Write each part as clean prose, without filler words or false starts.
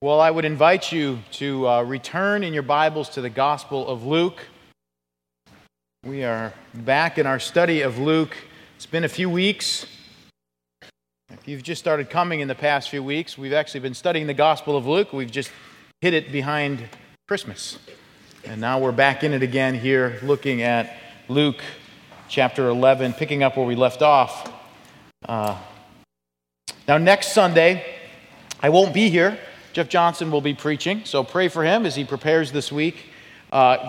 Well, I would invite you to return in your Bibles to the Gospel of Luke. We are back in our study of Luke. It's been a few weeks. If you've just started coming in the past few weeks, we've actually been studying the Gospel of Luke. We've just hit it behind Christmas. And now we're back in it again here, looking at Luke chapter 11, picking up where we left off. Now, next Sunday, I won't be here. Jeff Johnson will be preaching, so pray for him as he prepares this week.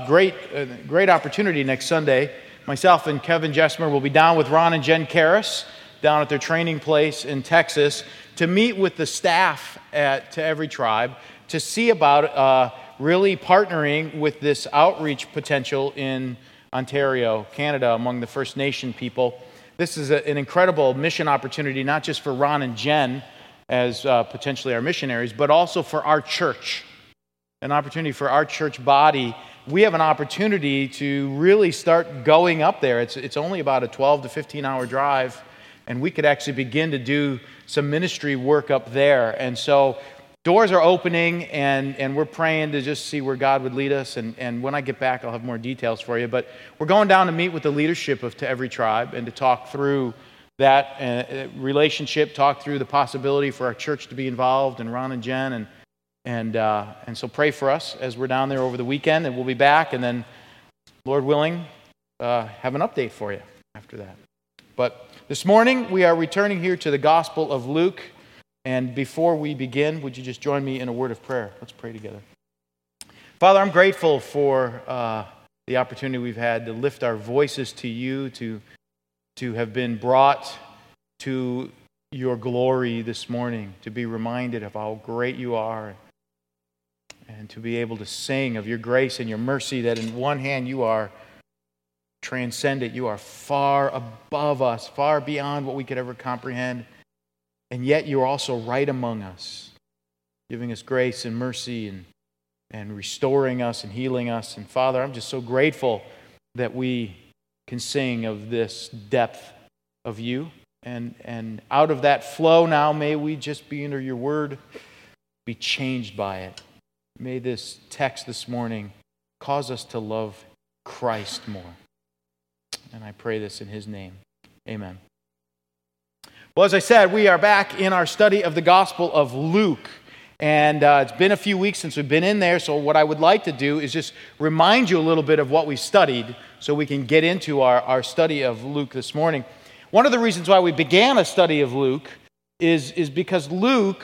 Great opportunity next Sunday. Myself and Kevin Jesmer will be down with Ron and Jen Karras down at their training place in Texas to meet with the staff at To Every Tribe to see about really partnering with this outreach potential in Ontario, Canada, among the First Nation people. This is an incredible mission opportunity, not just for Ron and Jen, as potentially our missionaries, but also for our church, an opportunity for our church body. We have an opportunity to really start going up there. It's only about a 12 to 15-hour drive, and we could actually begin to do some ministry work up there. And so doors are opening, and we're praying to just see where God would lead us. And when I get back, I'll have more details for you. But we're going down to meet with the leadership of To Every Tribe and to talk through that relationship, talk through the possibility for our church to be involved, and Ron and Jen, and so pray for us as we're down there over the weekend, and we'll be back, and then, Lord willing, have an update for you after that. But this morning, we are returning here to the Gospel of Luke, and before we begin, would you just join me in a word of prayer? Let's pray together. Father, I'm grateful for the opportunity we've had to lift our voices to you, to have been brought to your glory this morning, to be reminded of how great you are, and to be able to sing of your grace and your mercy, that in one hand you are transcendent, you are far above us, far beyond what we could ever comprehend, and yet you are also right among us, giving us grace and mercy and restoring us and healing us. And Father, I'm just so grateful that we can sing of this depth of you. And out of that flow now, may we just be under your word, be changed by it. May this text this morning cause us to love Christ more. And I pray this in his name. Amen. Well, as I said, we are back in our study of the Gospel of Luke. And it's been a few weeks since we've been in there, so what I would like to do is just remind you a little bit of what we studied so we can get into our study of Luke this morning. One of the reasons why we began a study of Luke is because Luke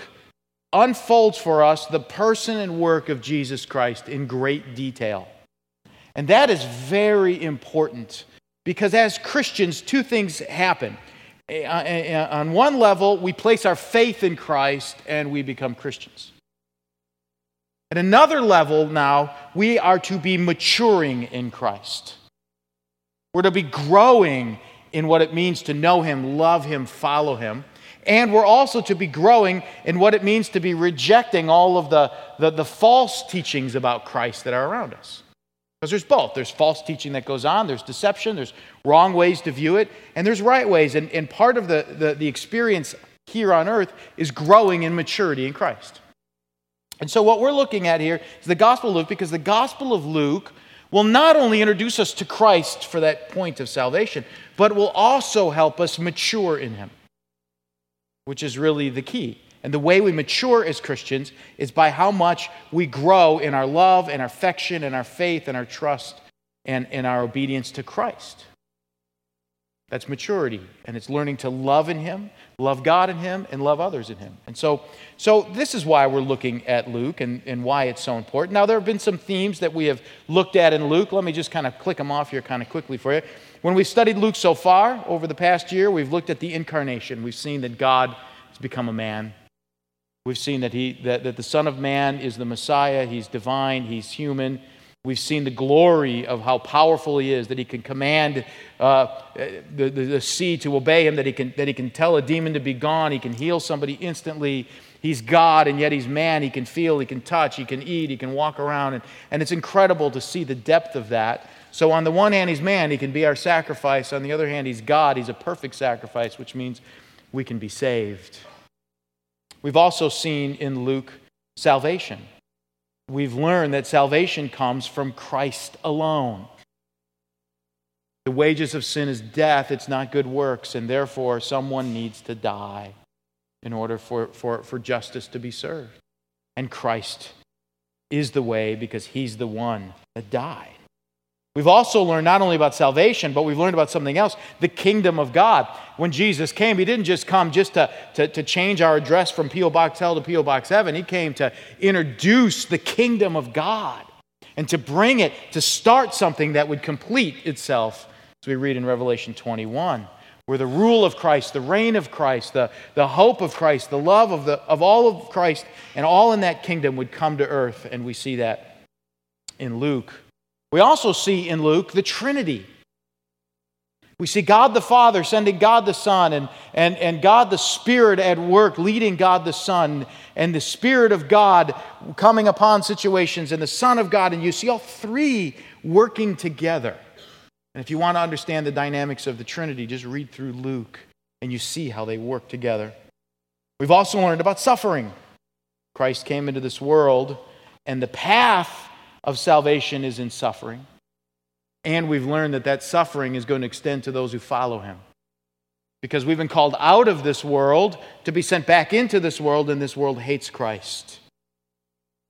unfolds for us the person and work of Jesus Christ in great detail. And that is very important because as Christians, two things happen. On one level, we place our faith in Christ and we become Christians. At another level now, we are to be maturing in Christ. We're to be growing in what it means to know him, love him, follow him. And we're also to be growing in what it means to be rejecting all of the false teachings about Christ that are around us. Because there's both. There's false teaching that goes on, there's deception, there's wrong ways to view it, and there's right ways. And part of the experience here on earth is growing in maturity in Christ. And so what we're looking at here is the Gospel of Luke, because the Gospel of Luke will not only introduce us to Christ for that point of salvation, but will also help us mature in him, which is really the key. And the way we mature as Christians is by how much we grow in our love and our affection and our faith and our trust and in our obedience to Christ. That's maturity, and it's learning to love in him, love God in him, and love others in him. And so this is why we're looking at Luke and why it's so important. Now, there have been some themes that we have looked at in Luke. Let me just kind of click them off here kind of quickly for you. When we've studied Luke so far, over the past year, we've looked at the incarnation. We've seen that God has become a man. We've seen that the Son of Man is the Messiah. He's divine. He's human. We've seen the glory of how powerful he is, that he can command the sea to obey him, that he can tell a demon to be gone. He can heal somebody instantly. He's God, and yet he's man. He can feel, he can touch, he can eat, he can walk around. And it's incredible to see the depth of that. So on the one hand, he's man. He can be our sacrifice. On the other hand, he's God. He's a perfect sacrifice, which means we can be saved. We've also seen in Luke salvation. We've learned that salvation comes from Christ alone. The wages of sin is death, it's not good works, and therefore someone needs to die in order for justice to be served. And Christ is the way because he's the one that died. We've also learned not only about salvation, but we've learned about something else, the kingdom of God. When Jesus came, he didn't just come just to change our address from P.O. Box Hell to P.O. Box Heaven. He came to introduce the kingdom of God and to bring it, to start something that would complete itself, as we read in Revelation 21, where the rule of Christ, the reign of Christ, the hope of Christ, the love of all of Christ, and all in that kingdom would come to earth, and we see that in Luke. We also see in Luke the Trinity. We see God the Father sending God the Son and God the Spirit at work leading God the Son and the Spirit of God coming upon situations and the Son of God. And you see all three working together. And if you want to understand the dynamics of the Trinity, just read through Luke and you see how they work together. We've also learned about suffering. Christ came into this world and the path of salvation is in suffering. And we've learned that that suffering is going to extend to those who follow him. Because we've been called out of this world to be sent back into this world, and this world hates Christ.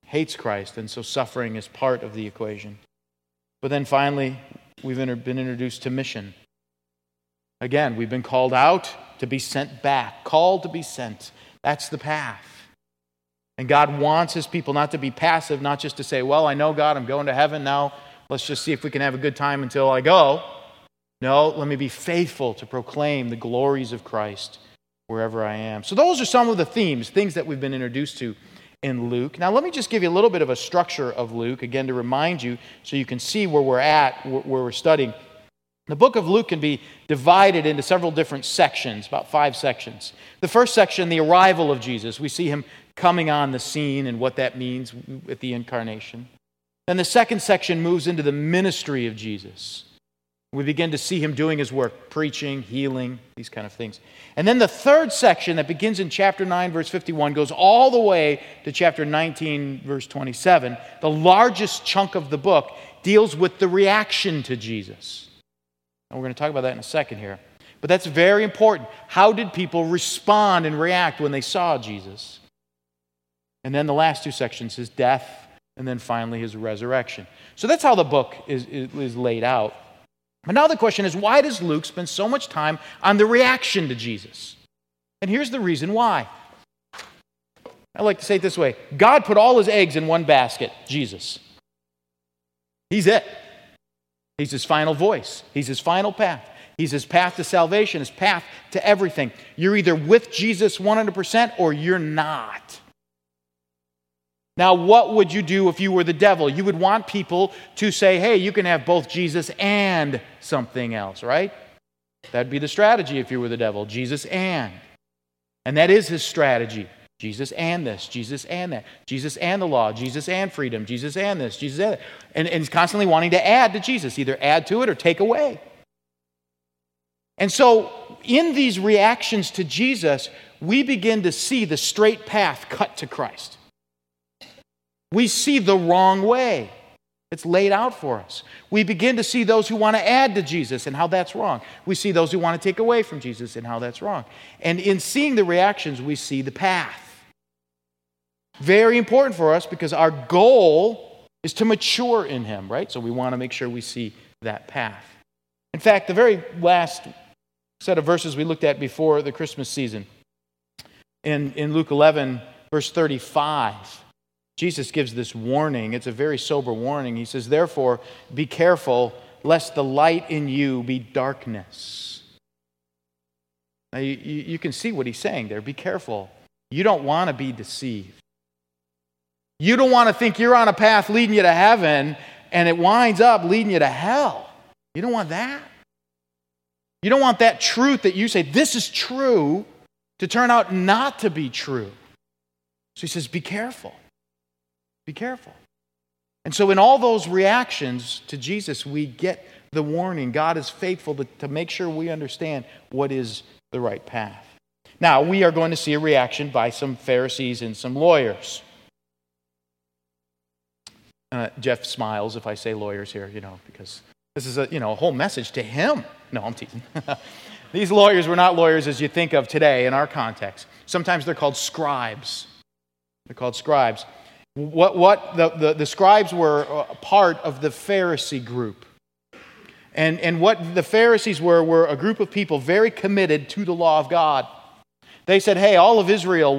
Hates Christ, and so suffering is part of the equation. But then finally, we've been introduced to mission. Again, we've been called out to be sent back, called to be sent. That's the path. And God wants his people not to be passive, not just to say, well, I know God, I'm going to heaven now. Let's just see if we can have a good time until I go. No, let me be faithful to proclaim the glories of Christ wherever I am. So those are some of the themes, things that we've been introduced to in Luke. Now let me just give you a little bit of a structure of Luke, again, to remind you so you can see where we're at, where we're studying. The book of Luke can be divided into several different sections, about 5 sections. The first section, the arrival of Jesus. We see him coming on the scene and what that means at the incarnation. Then the second section moves into the ministry of Jesus. We begin to see him doing his work, preaching, healing, these kind of things. And then the third section that begins in chapter 9, verse 51, goes all the way to chapter 19, verse 27. The largest chunk of the book deals with the reaction to Jesus. And we're going to talk about that in a second here. But that's very important. How did people respond and react when they saw Jesus? And then the last 2 sections, his death, and then finally his resurrection. So that's how the book is laid out. But now the question is, why does Luke spend so much time on the reaction to Jesus? And here's the reason why. I like to say it this way. God put all his eggs in one basket, Jesus. He's it. He's his final voice. He's his final path. He's his path to salvation, his path to everything. You're either with Jesus 100% or you're not. Now, what would you do if you were the devil? You would want people to say, hey, you can have both Jesus and something else, right? That'd be the strategy if you were the devil, Jesus and. And that is his strategy, Jesus and this, Jesus and that, Jesus and the law, Jesus and freedom, Jesus and this, Jesus and that. And he's constantly wanting to add to Jesus, either add to it or take away. And so in these reactions to Jesus, we begin to see the straight path cut to Christ. We see the wrong way. It's laid out for us. We begin to see those who want to add to Jesus and how that's wrong. We see those who want to take away from Jesus and how that's wrong. And in seeing the reactions, we see the path. Very important for us because our goal is to mature in him, right? So we want to make sure we see that path. In fact, the very last set of verses we looked at before the Christmas season, in Luke 11, verse 35, Jesus gives this warning. It's a very sober warning. He says, therefore, be careful, lest the light in you be darkness. Now, you can see what he's saying there. Be careful. You don't want to be deceived. You don't want to think you're on a path leading you to heaven, and it winds up leading you to hell. You don't want that. You don't want that truth that you say, this is true, to turn out not to be true. So he says, be careful. Be careful. And so in all those reactions to Jesus, we get the warning. God is faithful to make sure we understand what is the right path. Now, we are going to see a reaction by some Pharisees and some lawyers. Jeff smiles if I say lawyers here, you know, because this is a whole message to him. No, I'm teasing. These lawyers were not lawyers as you think of today in our context. Sometimes they're called scribes. They're called scribes. What the scribes were a part of the Pharisee group. And what the Pharisees were a group of people very committed to the law of God. They said, hey, all of Israel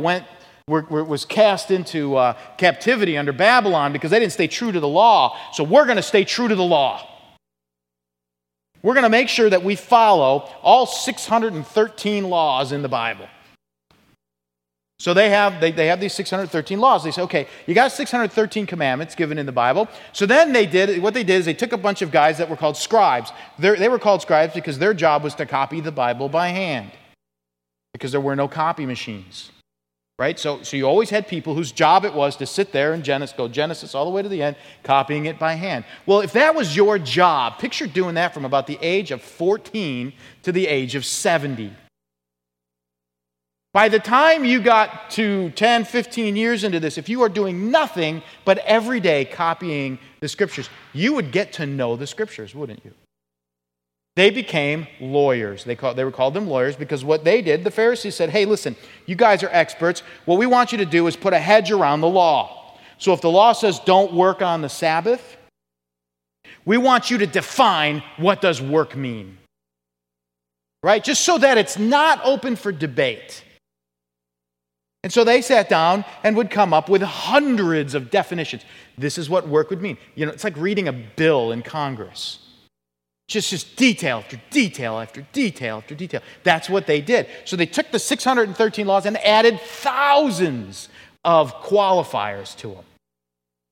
was cast into captivity under Babylon because they didn't stay true to the law. So we're going to stay true to the law. We're going to make sure that we follow all 613 laws in the Bible. So they have these 613 laws. They say, okay, you got 613 commandments given in the Bible. So then what they did is they took a bunch of guys that were called scribes. They were called scribes because their job was to copy the Bible by hand, because there were no copy machines, right? So you always had people whose job it was to sit there and go Genesis all the way to the end, copying it by hand. Well, if that was your job, picture doing that from about the age of 14 to the age of 70. By the time you got to 10, 15 years into this, if you are doing nothing but every day copying the Scriptures, you would get to know the Scriptures, wouldn't you? They became lawyers. They were called lawyers because what they did, the Pharisees said, hey, listen, you guys are experts. What we want you to do is put a hedge around the law. So if the law says don't work on the Sabbath, we want you to define what does work mean. Right? Just so that it's not open for debate. And so they sat down and would come up with hundreds of definitions. This is what work would mean. You know, it's like reading a bill in Congress. Just detail after detail after detail after detail. That's what they did. So they took the 613 laws and added thousands of qualifiers to them.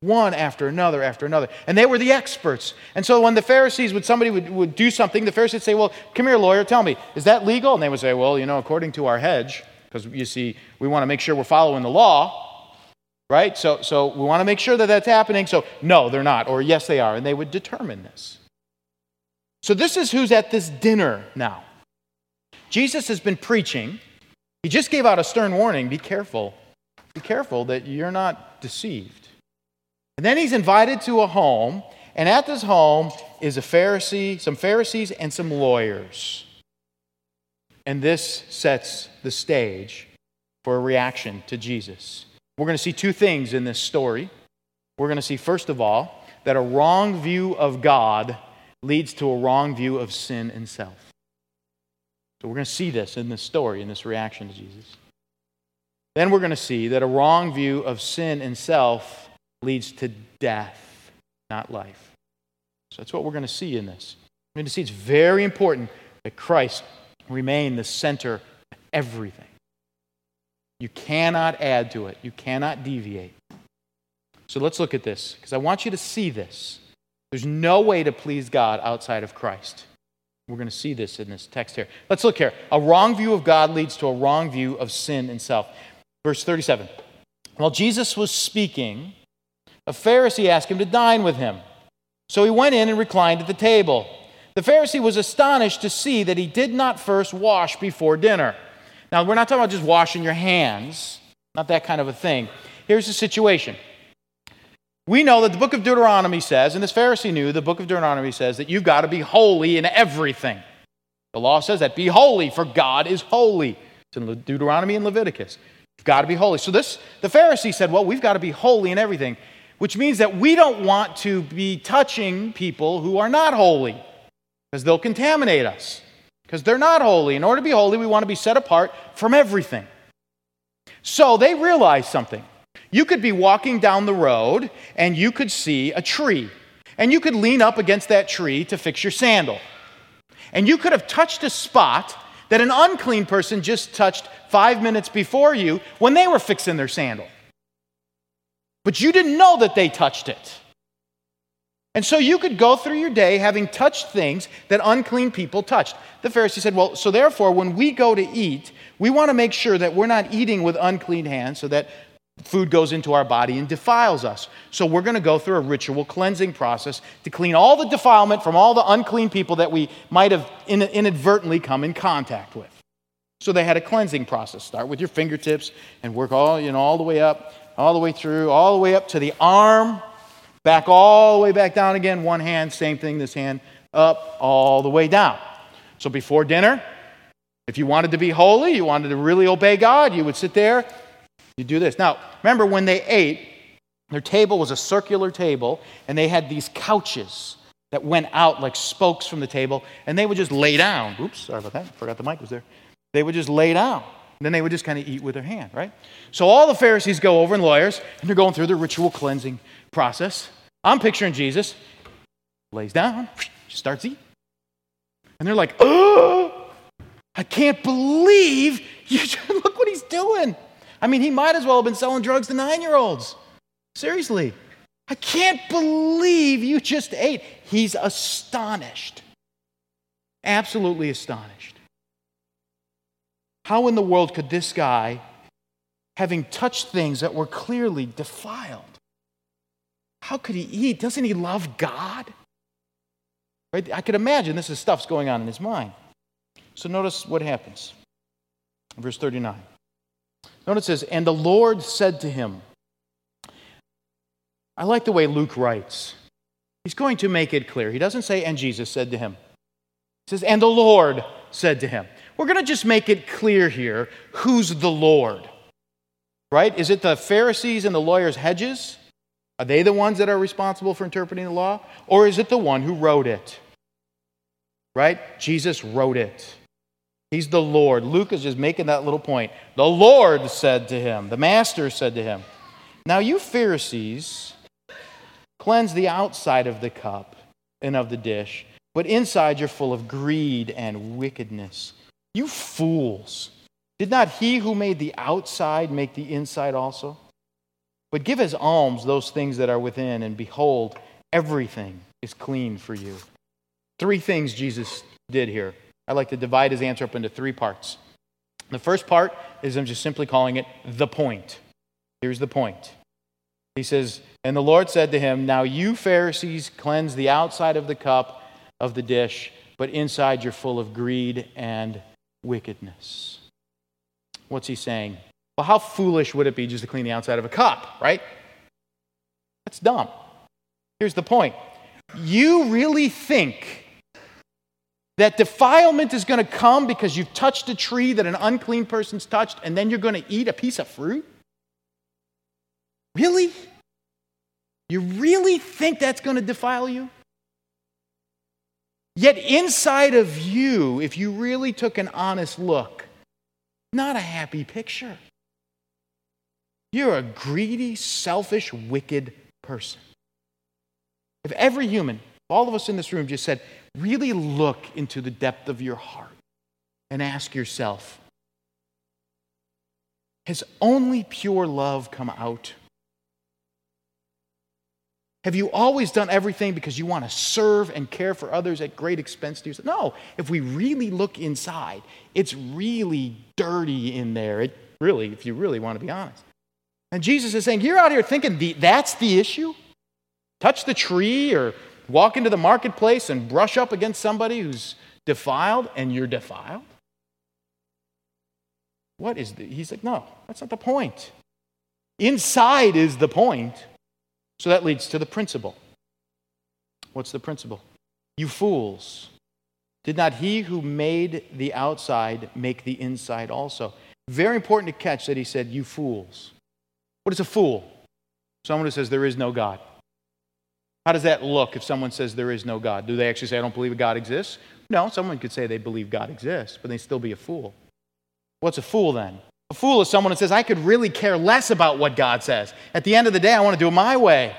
One after another after another. And they were the experts. And so when the Pharisees, somebody would do something, the Pharisees would say, well, come here, lawyer, tell me, is that legal? And they would say, well, according to our hedge, because you see, we want to make sure we're following the law, right? So we want to make sure that that's happening. So no, they're not, or yes, they are. And they would determine this. So this is who's at this dinner now. Jesus has been preaching. He just gave out a stern warning, be careful. Be careful that you're not deceived. And then he's invited to a home, and at this home is a Pharisee, some Pharisees and some lawyers. And this sets the stage for a reaction to Jesus. We're going to see two things in this story. We're going to see, first of all, that a wrong view of God leads to a wrong view of sin and self. So we're going to see this in this story, in this reaction to Jesus. Then we're going to see that a wrong view of sin and self leads to death, not life. So that's what we're going to see in this. We're going to see it's very important that Christ remain the center of everything. You cannot add to it. You cannot deviate. So let's look at this, because I want you to see this. There's no way to please God outside of Christ. We're going to see this in this text here. Let's look here. A wrong view of God leads to a wrong view of sin and self. Verse 37. While Jesus was speaking, a Pharisee asked him to dine with him. So he went in and reclined at the table. The Pharisee was astonished to see that he did not first wash before dinner. Now, we're not talking about just washing your hands. Not that kind of a thing. Here's the situation. We know that the book of Deuteronomy says, and this Pharisee knew, the book of Deuteronomy says that you've got to be holy in everything. The law says that. Be holy, for God is holy. It's in Deuteronomy and Leviticus. You've got to be holy. So the Pharisee said, well, we've got to be holy in everything, which means that we don't want to be touching people who are not holy, because they'll contaminate us, because they're not holy. In order to be holy, we want to be set apart from everything. So they realized something. You could be walking down the road and you could see a tree. And you could lean up against that tree to fix your sandal. And you could have touched a spot that an unclean person just touched 5 minutes before you when they were fixing their sandal. But you didn't know that they touched it. And so you could go through your day having touched things that unclean people touched. The Pharisee said, well, so therefore when we go to eat, we want to make sure that we're not eating with unclean hands so that food goes into our body and defiles us. So we're going to go through a ritual cleansing process to clean all the defilement from all the unclean people that we might have inadvertently come in contact with. So they had a cleansing process. Start with your fingertips and work all the way up, all the way through, all the way up to the arm, Back all the way back down again. One hand, same thing. This hand up, all the way down. So before dinner, if you wanted to be holy, you wanted to really obey God, you would sit there, you do this. Now, remember when they ate, their table was a circular table, and they had these couches that went out like spokes from the table, and they would just lay down. Oops, sorry about that. Forgot the mic was there. They would just lay down. And then they would just kind of eat with their hand, right? So all the Pharisees go over and lawyers, and they're going through the ritual cleansing process. I'm picturing Jesus lays down, starts eating. And they're like, oh, I can't believe you. Look what he's doing. I mean, he might as well have been selling drugs to 9-year-olds. Seriously. I can't believe you just ate. He's astonished. Absolutely astonished. How in the world could this guy, having touched things that were clearly defiled, how could he eat? Doesn't he love God? Right? I could imagine this is stuff's going on in his mind. So notice what happens. Verse 39. Notice this, and the Lord said to him. I like the way Luke writes. He's going to make it clear. He doesn't say, and Jesus said to him. He says, and the Lord said to him. We're going to just make it clear here who's the Lord, right? Is it the Pharisees and the lawyers' hedges? Are they the ones that are responsible for interpreting the law? Or is it the one who wrote it, right? Jesus wrote it. He's the Lord. Luke is just making that little point. The Lord said to him. The Master said to him. Now you Pharisees cleanse the outside of the cup and of the dish, but inside you're full of greed and wickedness. You fools! Did not he who made the outside make the inside also? But give as alms those things that are within, and behold, everything is clean for you. Three things Jesus did here. I like to divide his answer up into three parts. The first part is I'm just simply calling it the point. Here's the point. He says, and the Lord said to him, now you Pharisees cleanse the outside of the cup of the dish, but inside you're full of greed and wickedness. What's he saying? Well, how foolish would it be just to clean the outside of a cup, right? That's dumb. Here's the point. You really think that defilement is going to come because you've touched a tree that an unclean person's touched, and then you're going to eat a piece of fruit? Really? You really think that's going to defile you? Yet inside of you, if you really took an honest look, not a happy picture. You're a greedy, selfish, wicked person. If every human, all of us in this room just said, really look into the depth of your heart and ask yourself, has only pure love come out? Have you always done everything because you want to serve and care for others at great expense to yourself? No. If we really look inside, it's really dirty in there. It really, if you really want to be honest. And Jesus is saying, you're out here thinking that's the issue? Touch the tree or walk into the marketplace and brush up against somebody who's defiled and you're defiled? What is the? He's like, no, that's not the point. Inside is the point. So that leads to the principle. What's the principle? You fools. Did not he who made the outside make the inside also? Very important to catch that he said, you fools. What is a fool? Someone who says there is no God. How does that look if someone says there is no God? Do they actually say, I don't believe God exists? No, someone could say they believe God exists, but they'd still be a fool. What's a fool then? A fool is someone who says, I could really care less about what God says. At the end of the day, I want to do it my way.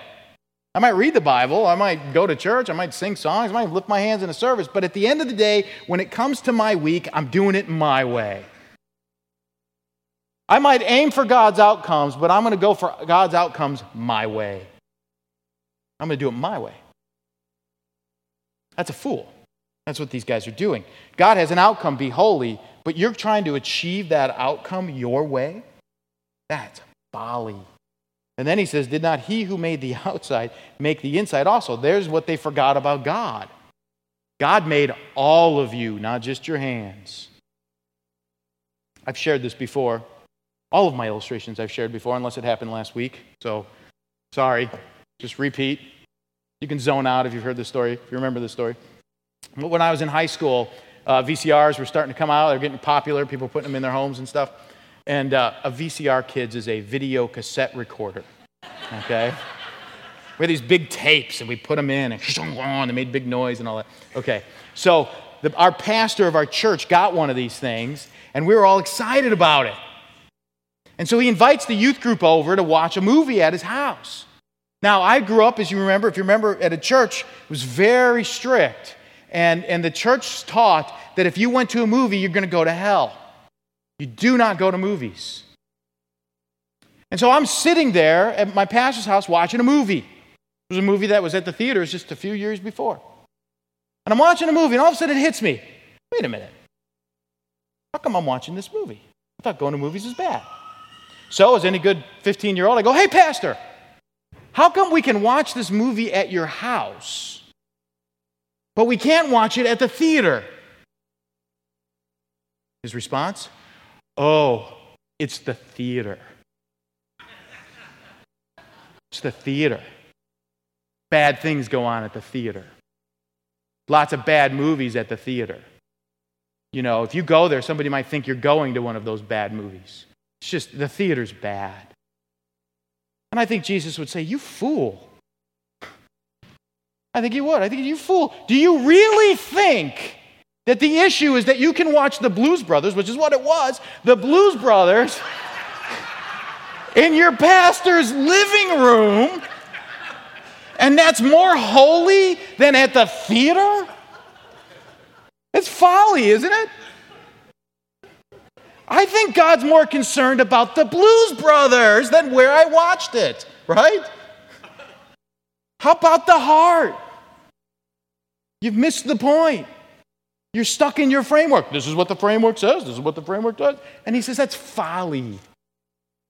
I might read the Bible. I might go to church. I might sing songs. I might lift my hands in a service. But at the end of the day, when it comes to my week, I'm doing it my way. I might aim for God's outcomes, but I'm going to go for God's outcomes my way. I'm going to do it my way. That's a fool. That's what these guys are doing. God has an outcome, be holy, but you're trying to achieve that outcome your way? That's folly. And then he says, did not he who made the outside make the inside also? There's what they forgot about God. God made all of you, not just your hands. I've shared this before. All of my illustrations I've shared before, unless it happened last week. So, sorry. Just repeat. You can zone out if you've heard this story, if you remember this story. But when I was in high school, VCRs were starting to come out. They're getting popular. People putting them in their homes and stuff. And a VCR, kids, is a video cassette recorder. Okay? We had these big tapes, and we put them in, and they made big noise and all that. Okay. So our pastor of our church got one of these things, and we were all excited about it. And so he invites the youth group over to watch a movie at his house. Now, I grew up, as you remember, if you remember, at a church, it was very strict. And the church taught that if you went to a movie, you're going to go to hell. You do not go to movies. And so I'm sitting there at my pastor's house watching a movie. It was a movie that was at the theaters just a few years before. And I'm watching a movie, and all of a sudden it hits me. Wait a minute. How come I'm watching this movie? I thought going to movies was bad. So as any good 15-year-old, I go, hey, pastor, how come we can watch this movie at your house, but we can't watch it at the theater? His response, oh, it's the theater. It's the theater. Bad things go on at the theater. Lots of bad movies at the theater. You know, if you go there, somebody might think you're going to one of those bad movies. It's just, the theater's bad. And I think Jesus would say, you fool. I think he would. I think, you fool. Do you really think that the issue is that you can watch the Blues Brothers, which is what it was, the Blues Brothers, in your pastor's living room, and that's more holy than at the theater? It's folly, isn't it? I think God's more concerned about the Blues Brothers than where I watched it, right? How about the heart? You've missed the point. You're stuck in your framework. This is what the framework says. This is what the framework does. And he says that's folly.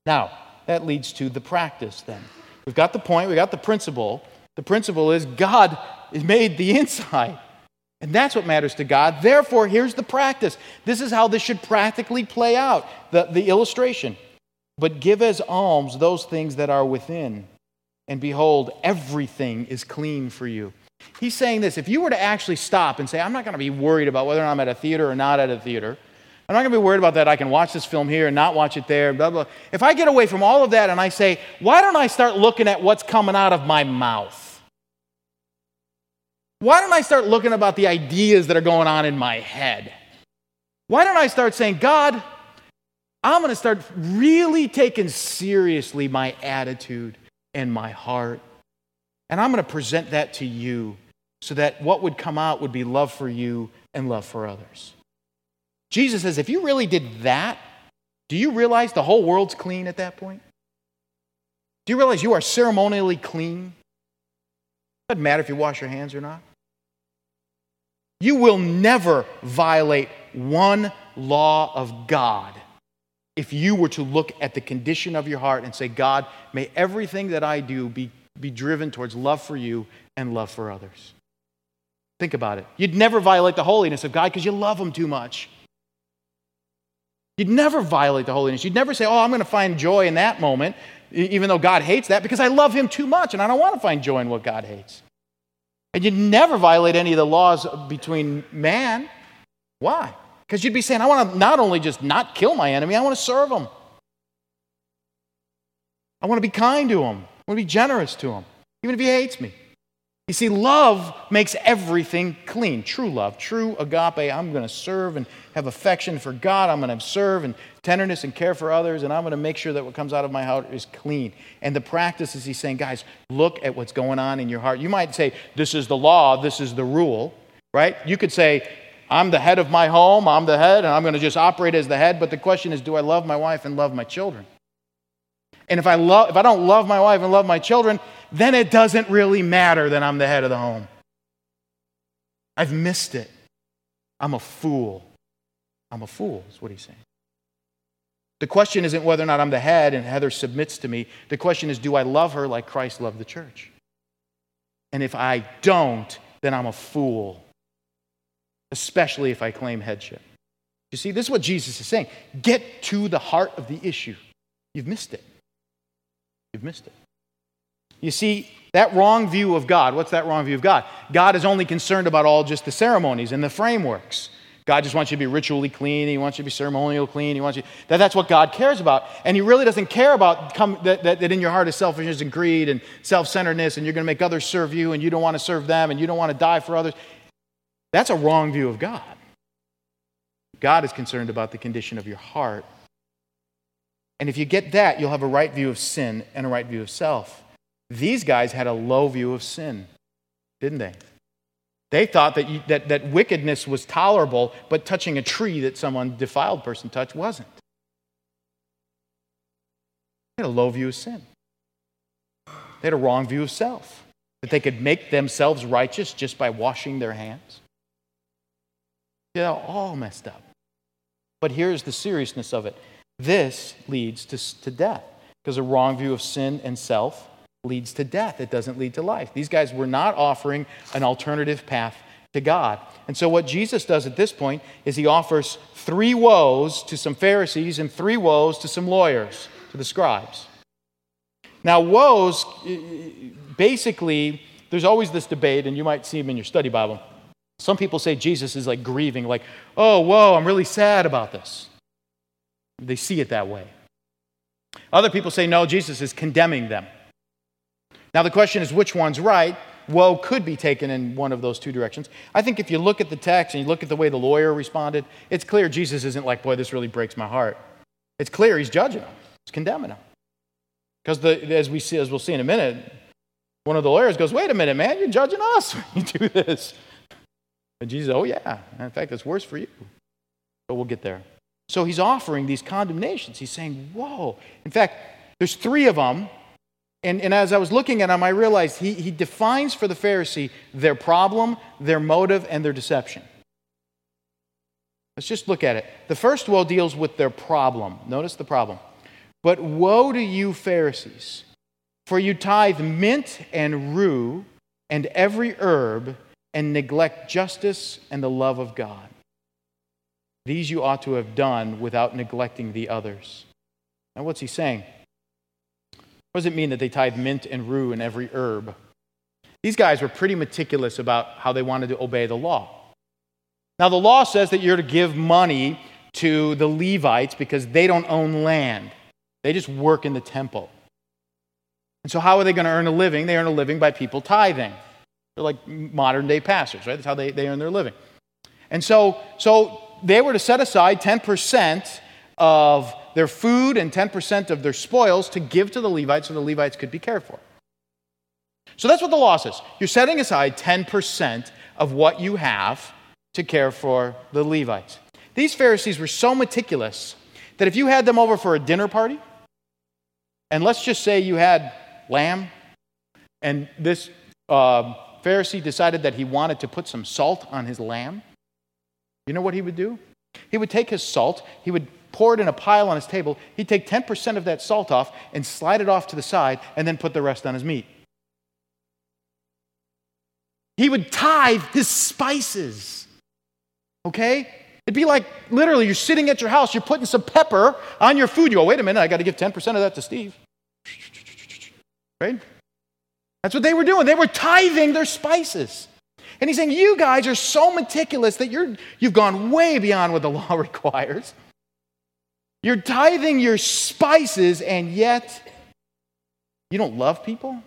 Now, that leads to the practice then. We've got the point. We've got the principle. The principle is God made the inside. And that's what matters to God. Therefore, here's the practice. This is how this should practically play out. The illustration. But give as alms those things that are within. And behold, everything is clean for you. He's saying this. If you were to actually stop and say, I'm not going to be worried about whether or not I'm at a theater or not at a theater. I'm not going to be worried about that. I can watch this film here and not watch it there, blah, blah. If I get away from all of that and I say, why don't I start looking at what's coming out of my mouth? Why don't I start looking about the ideas that are going on in my head? Why don't I start saying, God, I'm going to start really taking seriously my attitude and my heart. And I'm going to present that to you so that what would come out would be love for you and love for others. Jesus says, if you really did that, do you realize the whole world's clean at that point? Do you realize you are ceremonially clean? It doesn't matter if you wash your hands or not. You will never violate one law of God if you were to look at the condition of your heart and say, God, may everything that I do be driven towards love for you and love for others. Think about it. You'd never violate the holiness of God because you love him too much. You'd never violate the holiness. You'd never say, oh, I'm going to find joy in that moment, even though God hates that, because I love him too much, and I don't want to find joy in what God hates. And you'd never violate any of the laws between man. Why? Because you'd be saying, I want to not only just not kill my enemy, I want to serve him. I want to be kind to him. I want to be generous to him, even if he hates me. You see, love makes everything clean. True love, true agape. I'm going to serve and have affection for God. I'm going to serve and tenderness and care for others. And I'm going to make sure that what comes out of my heart is clean. And the practice is he's saying, guys, look at what's going on in your heart. You might say, this is the law, this is the rule, right? You could say, I'm the head of my home, I'm the head, and I'm going to just operate as the head. But the question is, do I love my wife and love my children? And if I don't love my wife and love my children, then it doesn't really matter that I'm the head of the home. I've missed it. I'm a fool. I'm a fool, is what he's saying. The question isn't whether or not I'm the head and Heather submits to me. The question is, do I love her like Christ loved the church? And if I don't, then I'm a fool, especially if I claim headship. You see, this is what Jesus is saying. Get to the heart of the issue. You've missed it. You've missed it. You see, That wrong view of God, what's that wrong view of God? God is only concerned about all just the ceremonies and the frameworks. God just wants you to be ritually clean. He wants you to be ceremonial clean. He wants you. That's what God cares about. And he really doesn't care about that in your heart is selfishness and greed and self-centeredness, and you're going to make others serve you, and you don't want to serve them, and you don't want to die for others. That's a wrong view of God. God is concerned about the condition of your heart. And if you get that, you'll have a right view of sin and a right view of self. These guys had a low view of sin, didn't they? They thought that wickedness was tolerable, but touching a tree that someone defiled person touched wasn't. They had a low view of sin. They had a wrong view of self, that they could make themselves righteous just by washing their hands. They're all messed up. But here's the seriousness of it. This leads to death, because a wrong view of sin and self leads to death. It doesn't lead to life. These guys were not offering an alternative path to God. And so what Jesus does at this point is he offers three woes to some Pharisees and three woes to some lawyers, to the scribes. Now, woes, basically, there's always this debate, and you might see them in your study Bible. Some people say Jesus is like grieving, like, oh, whoa, I'm really sad about this. They see it that way. Other people say, no, Jesus is condemning them. Now, the question is, which one's right? Woe could be taken in one of those two directions. I think if you look at the text and you look at the way the lawyer responded, it's clear Jesus isn't like, boy, this really breaks my heart. It's clear he's judging them. He's condemning them. Because as we'll see in a minute, one of the lawyers goes, wait a minute, man, you're judging us when you do this. And Jesus, oh, yeah. In fact, it's worse for you. But we'll get there. So he's offering these condemnations. He's saying, whoa. In fact, there's three of them. And as I was looking at him, I realized he defines for the Pharisee their problem, their motive, and their deception. Let's just look at it. The first woe deals with their problem. Notice the problem. But woe to you, Pharisees, for you tithe mint and rue and every herb and neglect justice and the love of God. These you ought to have done without neglecting the others. Now, what's he saying? What does it mean that they tithe mint and rue and every herb? These guys were pretty meticulous about how they wanted to obey the law. Now, the law says that you're to give money to the Levites because they don't own land. They just work in the temple. And so how are they going to earn a living? They earn a living by people tithing. They're like modern-day pastors, right? That's how they earn their living. And so they were to set aside 10% of their food and 10% of their spoils to give to the Levites so the Levites could be cared for. So that's what the law says. You're setting aside 10% of what you have to care for the Levites. These Pharisees were so meticulous that if you had them over for a dinner party, and let's just say you had lamb, and this Pharisee decided that he wanted to put some salt on his lamb, you know what he would do? He would take his salt, he would pour it in a pile on his table, he'd take 10% of that salt off and slide it off to the side and then put the rest on his meat. He would tithe his spices, okay? It'd be like, literally, you're sitting at your house, you're putting some pepper on your food. You go, wait a minute, I got to give 10% of that to Steve. Right? That's what they were doing. They were tithing their spices. And he's saying, you guys are so meticulous that you've gone way beyond what the law requires. You're tithing your spices, and yet you don't love people.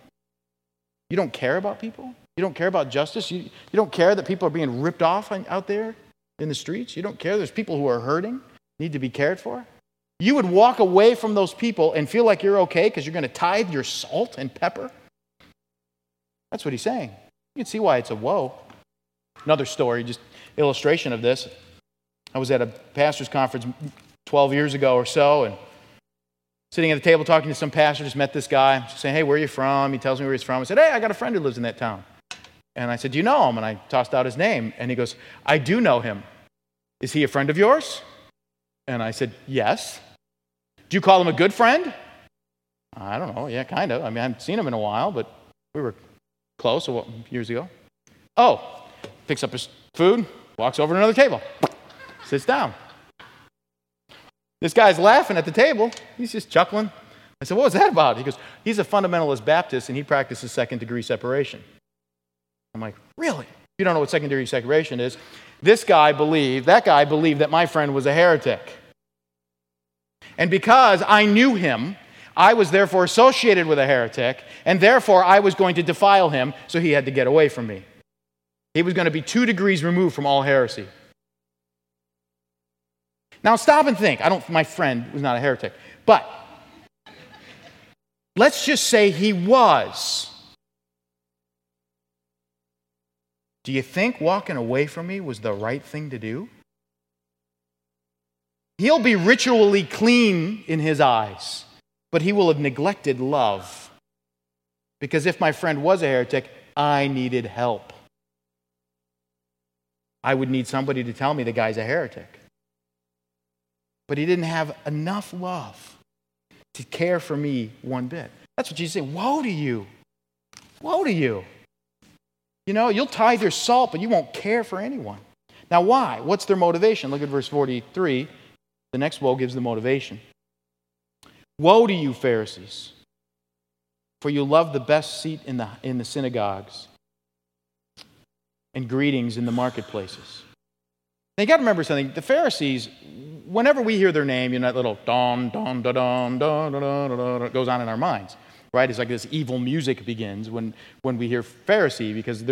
You don't care about people. You don't care about justice. You don't care that people are being ripped off out there in the streets. You don't care there's people who are hurting, need to be cared for. You would walk away from those people and feel like you're okay because you're going to tithe your salt and pepper. That's what he's saying. You can see why it's a woe. Another story, just illustration of this. I was at a pastor's conference 12 years ago or so, and sitting at the table talking to some pastor, just met this guy, saying, hey, where are you from? He tells me where he's from. I said, hey, I got a friend who lives in that town. And I said, do you know him? And I tossed out his name. And he goes, I do know him. Is he a friend of yours? And I said, yes. Do you call him a good friend? I don't know. Yeah, kind of. I mean, I haven't seen him in a while, but we were close years ago. Oh, picks up his food, walks over to another table, sits down. This guy's laughing at the table. He's just chuckling. I said, what was that about? He goes, he's a fundamentalist Baptist, and he practices second-degree separation. I'm like, really? You don't know what second-degree separation is. This guy believed, that guy believed that my friend was a heretic. And because I knew him, I was therefore associated with a heretic, and therefore I was going to defile him, so he had to get away from me. He was going to be 2 degrees removed from all heresy. Now stop and think. My friend was not a heretic, but let's just say he was. Do you think walking away from me was the right thing to do? He'll be ritually clean in his eyes, but he will have neglected love. Because if my friend was a heretic, I needed help. I would need somebody to tell me the guy's a heretic. But he didn't have enough love to care for me one bit. That's what Jesus said. Woe to you. Woe to you. You know, you'll tithe your salt, but you won't care for anyone. Now, why? What's their motivation? Look at verse 43. The next woe gives the motivation. Woe to you, Pharisees, for you love the best seat in the synagogues and greetings in the marketplaces. Now, you got to remember something. The Pharisees, whenever we hear their name, you know, that little don, don, da, don, don, da, da, da, da, goes on in our minds, right? It's like this evil music begins when we hear Pharisee, because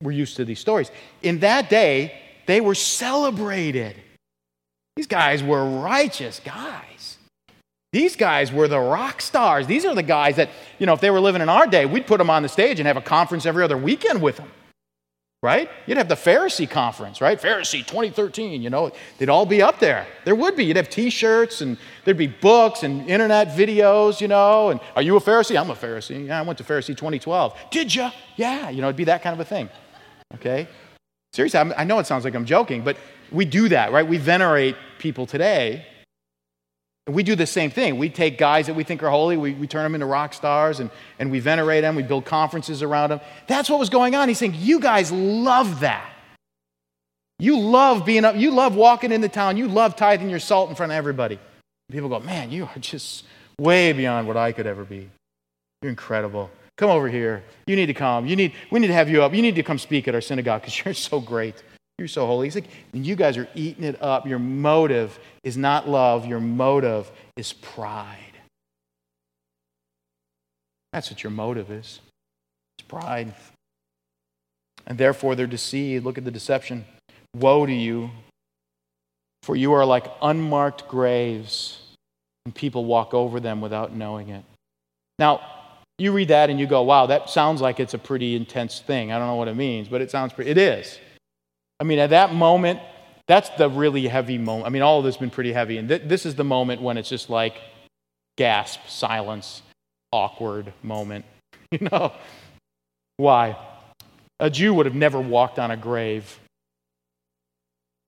we're used to these stories. In that day, they were celebrated. These guys were righteous guys. These guys were the rock stars. These are the guys that, you know, if they were living in our day, we'd put them on the stage and have a conference every other weekend with them, right? You'd have the Pharisee conference, right? Pharisee 2013, you know, they'd all be up there. There would be. You'd have T-shirts, and there'd be books and internet videos, you know, and are you a Pharisee? I'm a Pharisee. Yeah, I went to Pharisee 2012. Did you? Yeah, you know, it'd be that kind of a thing, okay? Seriously, I know it sounds like I'm joking, but we do that, right? We venerate people today. We do the same thing. We take guys that we think are holy, we turn them into rock stars, and we venerate them, we build conferences around them. That's what was going on. He's saying, you guys love that. You love being up, you love walking into town, you love tithing your salt in front of everybody. People go, man, you are just way beyond what I could ever be. You're incredible. Come over here. You need to come. We need to have you up. You need to come speak at our synagogue because you're so great. You're so holy. He's like, you guys are eating it up. Your motive is not love. Your motive is pride. That's what your motive is. It's pride. And therefore they're deceived. Look at the deception. Woe to you, for you are like unmarked graves, and people walk over them without knowing it. Now, you read that and you go, wow, that sounds like it's a pretty intense thing. I don't know what it means, but it sounds pretty. It is. I mean, at that moment, that's the really heavy moment. I mean, all of this has been pretty heavy. And this is the moment when it's just like gasp, silence, awkward moment. You know? Why? A Jew would have never walked on a grave.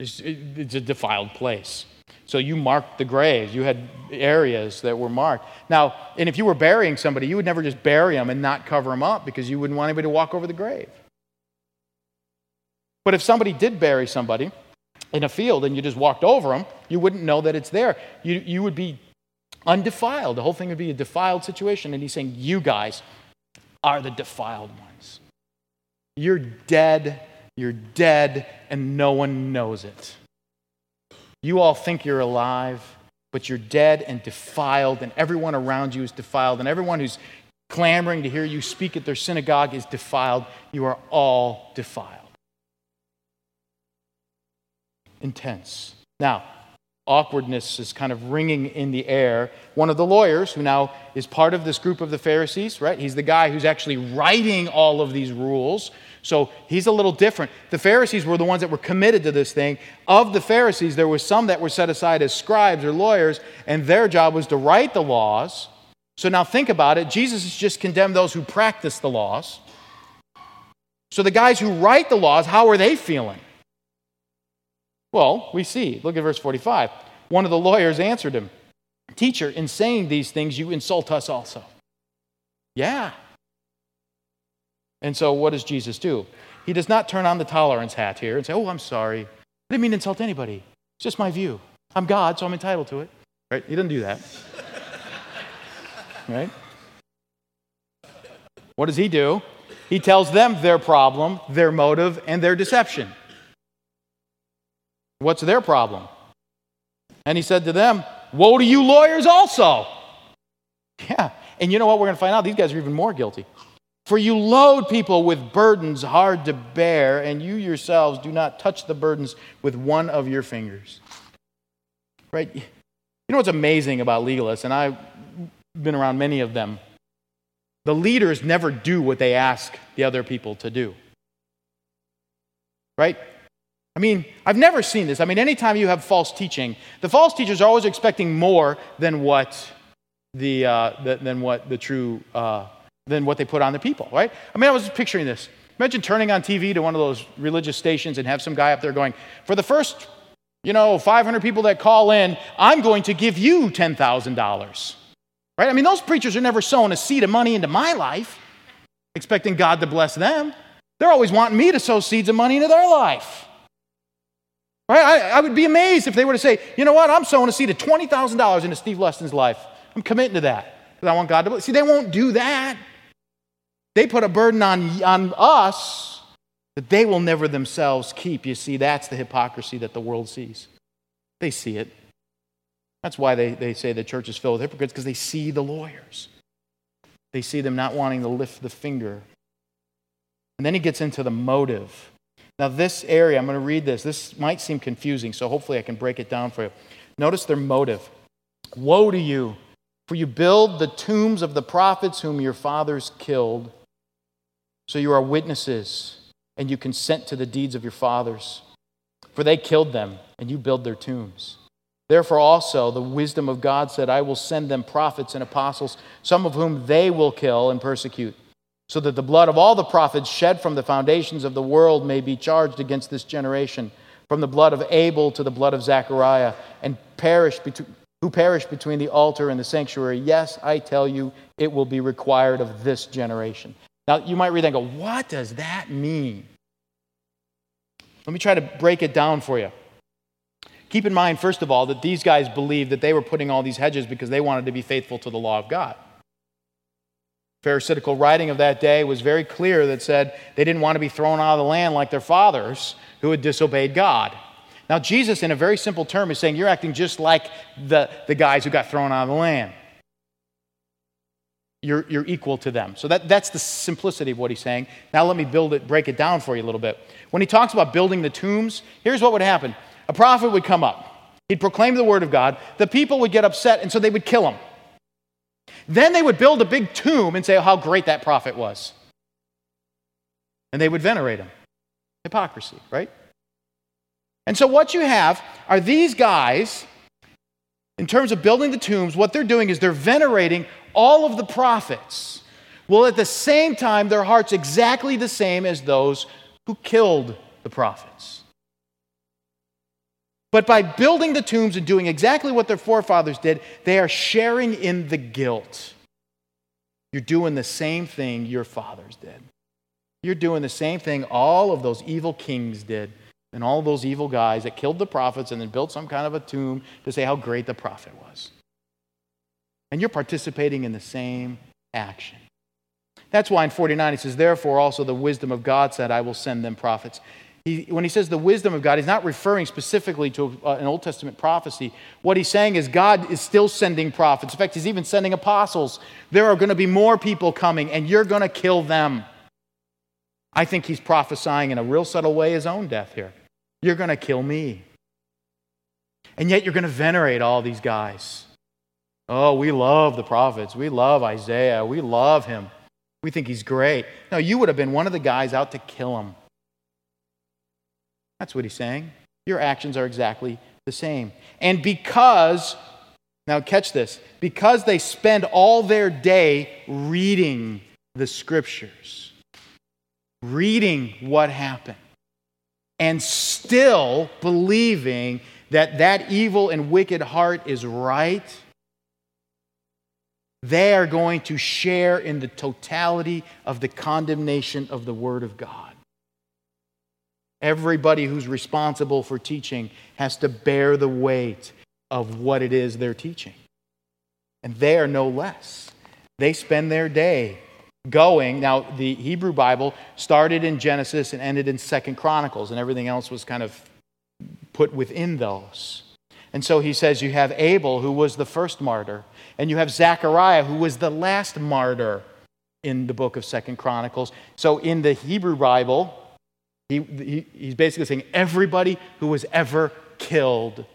It's a defiled place. So you marked the graves. You had areas that were marked. Now, and if you were burying somebody, you would never just bury them and not cover them up because you wouldn't want anybody to walk over the grave. But if somebody did bury somebody in a field and you just walked over them, you wouldn't know that it's there. You would be undefiled. The whole thing would be a defiled situation. And he's saying, you guys are the defiled ones. You're dead, and no one knows it. You all think you're alive, but you're dead and defiled, and everyone around you is defiled, and everyone who's clamoring to hear you speak at their synagogue is defiled. You are all defiled. Intense. Now, awkwardness is kind of ringing in the air. One of the lawyers, who now is part of this group of the Pharisees, right? He's the guy who's actually writing all of these rules. So he's a little different. The Pharisees were the ones that were committed to this thing. Of the Pharisees, there were some that were set aside as scribes or lawyers, and their job was to write the laws. So now think about it. Jesus has just condemned those who practice the laws. So the guys who write the laws, how are they feeling? Well, we see. Look at verse 45. One of the lawyers answered him, "Teacher, in saying these things, you insult us also." Yeah. And so what does Jesus do? He does not turn on the tolerance hat here and say, "Oh, I'm sorry. I didn't mean to insult anybody. It's just my view. I'm God, so I'm entitled to it." Right? He doesn't do that. right? What does he do? He tells them their problem, their motive, and their deception. What's their problem? And he said to them, woe to you lawyers also. Yeah, and you know what we're going to find out? These guys are even more guilty. For you load people with burdens hard to bear, and you yourselves do not touch the burdens with one of your fingers. Right? You know what's amazing about legalists, and I've been around many of them, the leaders never do what they ask the other people to do. Right? I mean, I've never seen this. I mean, anytime you have false teaching, the false teachers are always expecting more than what they put on the people, right? I mean, I was picturing this. Imagine turning on TV to one of those religious stations and have some guy up there going, for the first, 500 people that call in, I'm going to give you $10,000, right? I mean, those preachers are never sowing a seed of money into my life, expecting God to bless them. They're always wanting me to sow seeds of money into their life. Right? I would be amazed if they were to say, you know what, I'm sowing a seed of $20,000 into Steve Leston's life. I'm committing to that because I want God to bless. See, they won't do that. They put a burden on us that they will never themselves keep. You see, that's the hypocrisy that the world sees. They see it. That's why they say the church is filled with hypocrites, because they see the lawyers. They see them not wanting to lift the finger. And then he gets into the motive. Now this area, I'm going to read this. This might seem confusing, so hopefully I can break it down for you. Notice their motive. Woe to you, for you build the tombs of the prophets whom your fathers killed. So you are witnesses, and you consent to the deeds of your fathers. For they killed them, and you build their tombs. Therefore also the wisdom of God said, I will send them prophets and apostles, some of whom they will kill and persecute, so that the blood of all the prophets shed from the foundations of the world may be charged against this generation, from the blood of Abel to the blood of Zechariah, and who perished between the altar and the sanctuary. Yes, I tell you, it will be required of this generation. Now, you might read that and go, what does that mean? Let me try to break it down for you. Keep in mind, first of all, that these guys believed that they were putting all these hedges because they wanted to be faithful to the law of God. Pharisaical writing of that day was very clear that said they didn't want to be thrown out of the land like their fathers who had disobeyed God. Now Jesus, in a very simple term, is saying you're acting just like the guys who got thrown out of the land. You're equal to them. So that's the simplicity of what he's saying. Now let me break it down for you a little bit. When he talks about building the tombs, here's what would happen. A prophet would come up. He'd proclaim the word of God. The people would get upset, and so they would kill him. Then they would build a big tomb and say, oh, how great that prophet was. And they would venerate him. Hypocrisy, right? And so what you have are these guys, in terms of building the tombs, what they're doing is they're venerating all of the prophets. Well, at the same time, their heart's exactly the same as those who killed the prophets. But by building the tombs and doing exactly what their forefathers did, they are sharing in the guilt. You're doing the same thing your fathers did. You're doing the same thing all of those evil kings did and all those evil guys that killed the prophets and then built some kind of a tomb to say how great the prophet was. And you're participating in the same action. That's why in 49 it says, therefore also the wisdom of God said, I will send them prophets. When he says the wisdom of God, he's not referring specifically to an Old Testament prophecy. What he's saying is God is still sending prophets. In fact, he's even sending apostles. There are going to be more people coming, and you're going to kill them. I think he's prophesying in a real subtle way his own death here. You're going to kill me. And yet you're going to venerate all these guys. Oh, we love the prophets. We love Isaiah. We love him. We think he's great. No, you would have been one of the guys out to kill him. That's what he's saying. Your actions are exactly the same. And because, now catch this, because they spend all their day reading the scriptures, reading what happened, and still believing that evil and wicked heart is right, they are going to share in the totality of the condemnation of the Word of God. Everybody who's responsible for teaching has to bear the weight of what it is they're teaching. And they are no less. They spend their day going. Now, the Hebrew Bible started in Genesis and ended in 2 Chronicles, and everything else was kind of put within those. And so he says you have Abel, who was the first martyr, and you have Zechariah, who was the last martyr in the book of 2 Chronicles. So in the Hebrew Bible, he's basically saying everybody who was ever killed,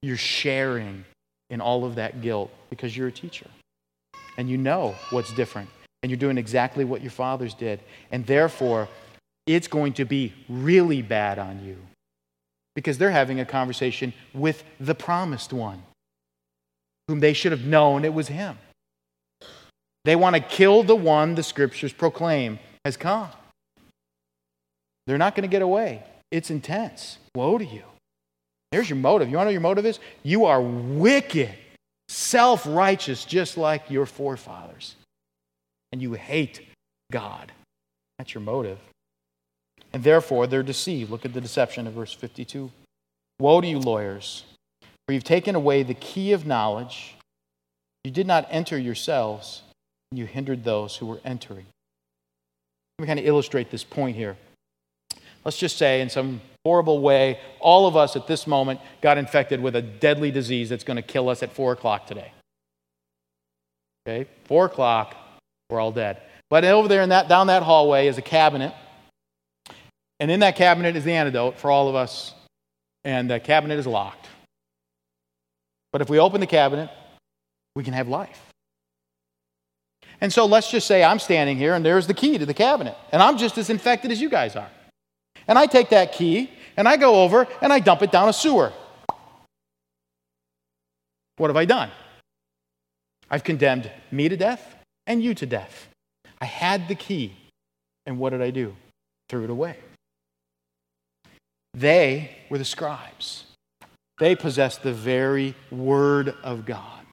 you're sharing in all of that guilt because you're a teacher. And you know what's different. And you're doing exactly what your fathers did. And therefore, it's going to be really bad on you. Because they're having a conversation with the promised one, whom they should have known it was him. They want to kill the one the scriptures proclaim has come. They're not going to get away. It's intense. Woe to you. Here's your motive. You want to know what your motive is? You are wicked, self-righteous, just like your forefathers. And you hate God. That's your motive. And therefore, they're deceived. Look at the deception of verse 52. Woe to you, lawyers, for you've taken away the key of knowledge. You did not enter yourselves, and you hindered those who were entering. Let me kind of illustrate this point here. Let's just say, in some horrible way, all of us at this moment got infected with a deadly disease that's going to kill us at 4 o'clock today. Okay? 4 o'clock, we're all dead. But over there, down that hallway is a cabinet. And in that cabinet is the antidote for all of us, and the cabinet is locked. But if we open the cabinet, we can have life. And so let's just say I'm standing here, and there's the key to the cabinet, and I'm just as infected as you guys are. And I take that key, and I go over, and I dump it down a sewer. What have I done? I've condemned me to death and you to death. I had the key, and what did I do? Threw it away. They were the scribes. They possessed the very word of God.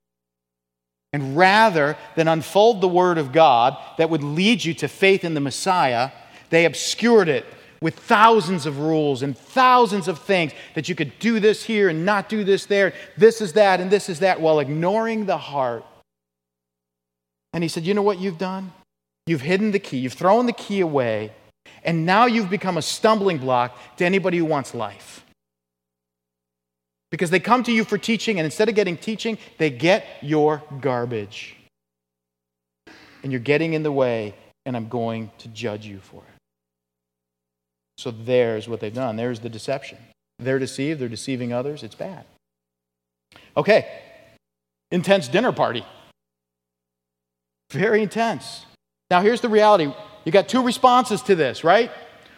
And rather than unfold the word of God that would lead you to faith in the Messiah, they obscured it with thousands of rules and thousands of things that you could do this here and not do this there, this is that and this is that, while ignoring the heart. And he said, you know what you've done? You've hidden the key. You've thrown the key away. And now you've become a stumbling block to anybody who wants life. Because they come to you for teaching, and instead of getting teaching, they get your garbage. And you're getting in the way, and I'm going to judge you for it. So there's what they've done. There's the deception. They're deceived. They're deceiving others. It's bad. Okay. Intense dinner party. Very intense. Now here's the reality. You got two responses to this, right?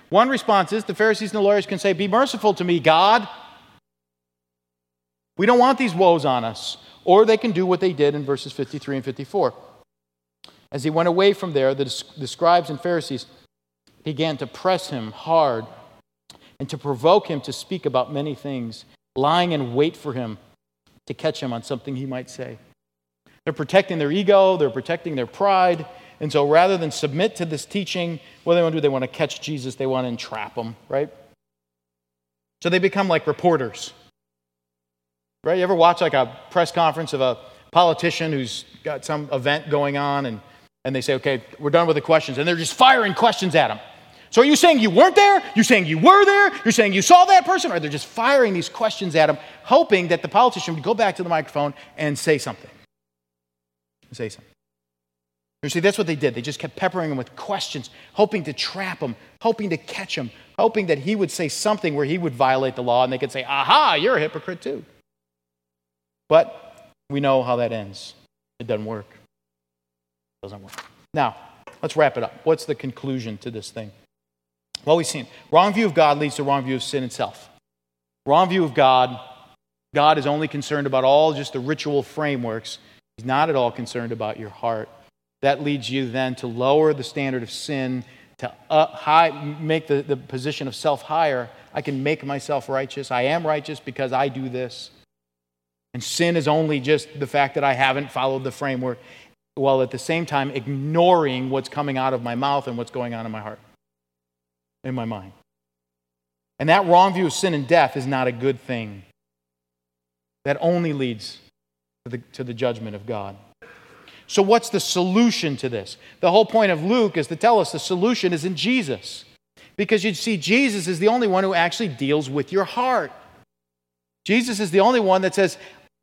One response is the Pharisees and the lawyers can say, be merciful to me, God. We don't want these woes on us. Or they can do what they did in verses 53 and 54. As he went away from there, the scribes and Pharisees began to press him hard and to provoke him to speak about many things, lying in wait for him to catch him on something he might say. They're protecting their ego. They're protecting their pride. And so rather than submit to this teaching, what do they want to do? They want to catch Jesus. They want to entrap him, right? So they become like reporters, right? You ever watch like a press conference of a politician who's got some event going on, and they say, okay, we're done with the questions. And they're just firing questions at him. So are you saying you weren't there? You're saying you were there? You're saying you saw that person? Or they're just firing these questions at him, hoping that the politician would go back to the microphone and say something. You see, that's what they did. They just kept peppering him with questions, hoping to trap him, hoping to catch him, hoping that he would say something where he would violate the law, and they could say, aha, you're a hypocrite too. But we know how that ends. It doesn't work. It doesn't work. Now, let's wrap it up. What's the conclusion to this thing? Well, we've seen wrong view of God leads to wrong view of sin itself. Wrong view of God, God is only concerned about all just the ritual frameworks. He's not at all concerned about your heart. That leads you then to lower the standard of sin, to make the position of self higher. I can make myself righteous. I am righteous because I do this. And sin is only just the fact that I haven't followed the framework, while at the same time ignoring what's coming out of my mouth and what's going on in my heart, in my mind. And that wrong view of sin and death is not a good thing. That only leads to the judgment of God. So what's the solution to this? The whole point of Luke is to tell us the solution is in Jesus. Because you'd see Jesus is the only one who actually deals with your heart. Jesus is the only one that says,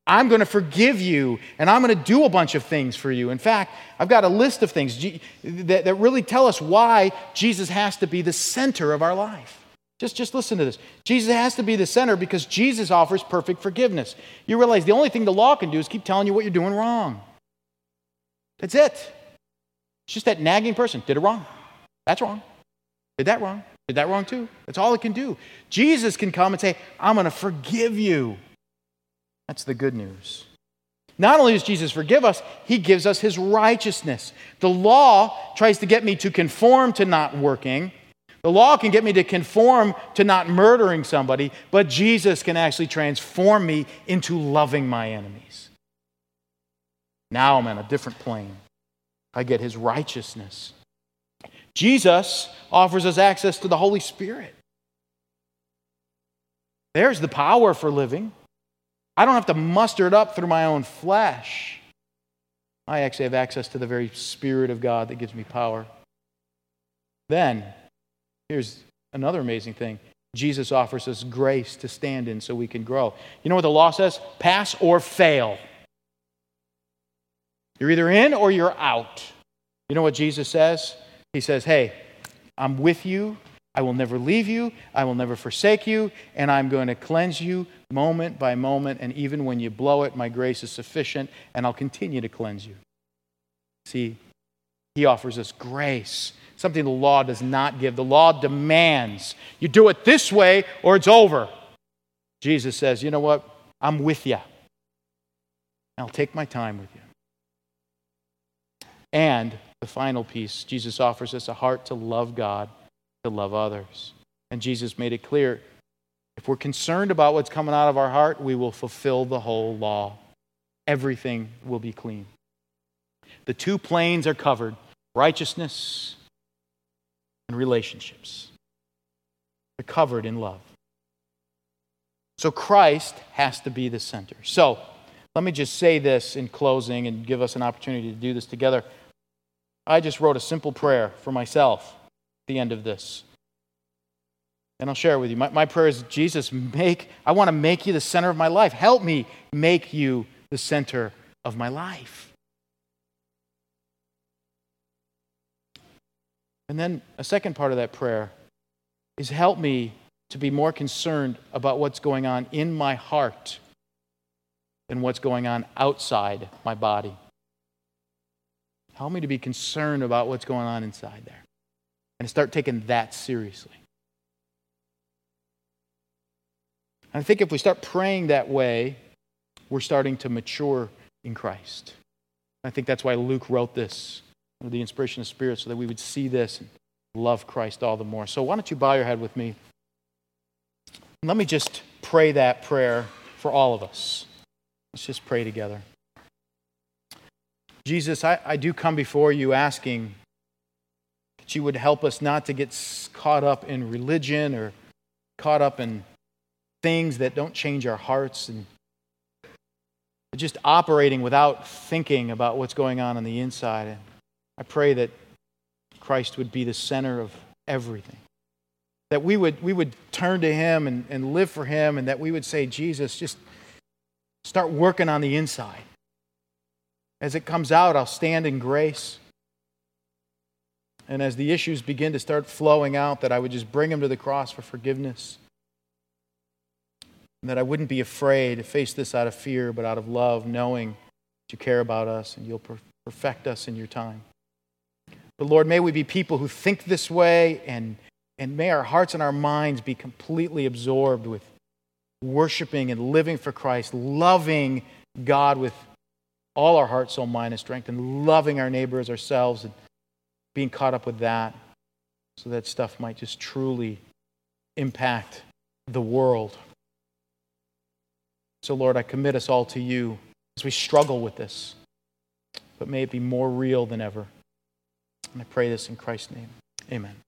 I'm going to forgive you, and I'm going to do a bunch of things for you. In fact, I've got a list of things that really tell us why Jesus has to be the center of our life. Just listen to this. Jesus has to be the center because Jesus offers perfect forgiveness. You realize the only thing the law can do is keep telling you what you're doing wrong. That's it. It's just that nagging person. Did it wrong. That's wrong. Did that wrong. Did that wrong too. That's all it can do. Jesus can come and say, I'm going to forgive you. That's the good news. Not only does Jesus forgive us, he gives us his righteousness. The law tries to get me to conform to not working. The law can get me to conform to not murdering somebody, but Jesus can actually transform me into loving my enemies. Now I'm on a different plane. I get his righteousness. Jesus offers us access to the Holy Spirit. There's the power for living. I don't have to muster it up through my own flesh. I actually have access to the very Spirit of God that gives me power. Then, here's another amazing thing. Jesus offers us grace to stand in so we can grow. You know what the law says? Pass or fail. You're either in or you're out. You know what Jesus says? He says, hey, I'm with you. I will never leave you, I will never forsake you, and I'm going to cleanse you moment by moment, and even when you blow it, my grace is sufficient, and I'll continue to cleanse you. See, he offers us grace, something the law does not give. The law demands, you do it this way or it's over. Jesus says, you know what, I'm with you. I'll take my time with you. And the final piece, Jesus offers us a heart to love God, to love others. And Jesus made it clear, if we're concerned about what's coming out of our heart, we will fulfill the whole law. Everything will be clean. The two planes are covered, righteousness and relationships. They're covered in love. So Christ has to be the center. So let me just say this in closing and give us an opportunity to do this together. I just wrote a simple prayer for myself. The end of this. And I'll share it with you. My prayer is, Jesus, I want to make you the center of my life. Help me make you the center of my life. And then a second part of that prayer is, help me to be more concerned about what's going on in my heart than what's going on outside my body. Help me to be concerned about what's going on inside there. And start taking that seriously. I think if we start praying that way, we're starting to mature in Christ. I think that's why Luke wrote this, under the inspiration of the Spirit, so that we would see this and love Christ all the more. So why don't you bow your head with me? And let me just pray that prayer for all of us. Let's just pray together. Jesus, I do come before you asking that you would help us not to get caught up in religion or caught up in things that don't change our hearts, and just operating without thinking about what's going on the inside. And I pray that Christ would be the center of everything, that we would turn to him and live for him, and that we would say, Jesus, just start working on the inside. As it comes out, I'll stand in grace. And as the issues begin to start flowing out, that I would just bring them to the cross for forgiveness. And that I wouldn't be afraid to face this out of fear, but out of love, knowing that you care about us and you'll perfect us in your time. But Lord, may we be people who think this way, and may our hearts and our minds be completely absorbed with worshiping and living for Christ, loving God with all our heart, soul, mind, and strength, and loving our neighbor as ourselves, and being caught up with that, so that stuff might just truly impact the world. So Lord, I commit us all to you as we struggle with this, but may it be more real than ever. And I pray this in Christ's name. Amen.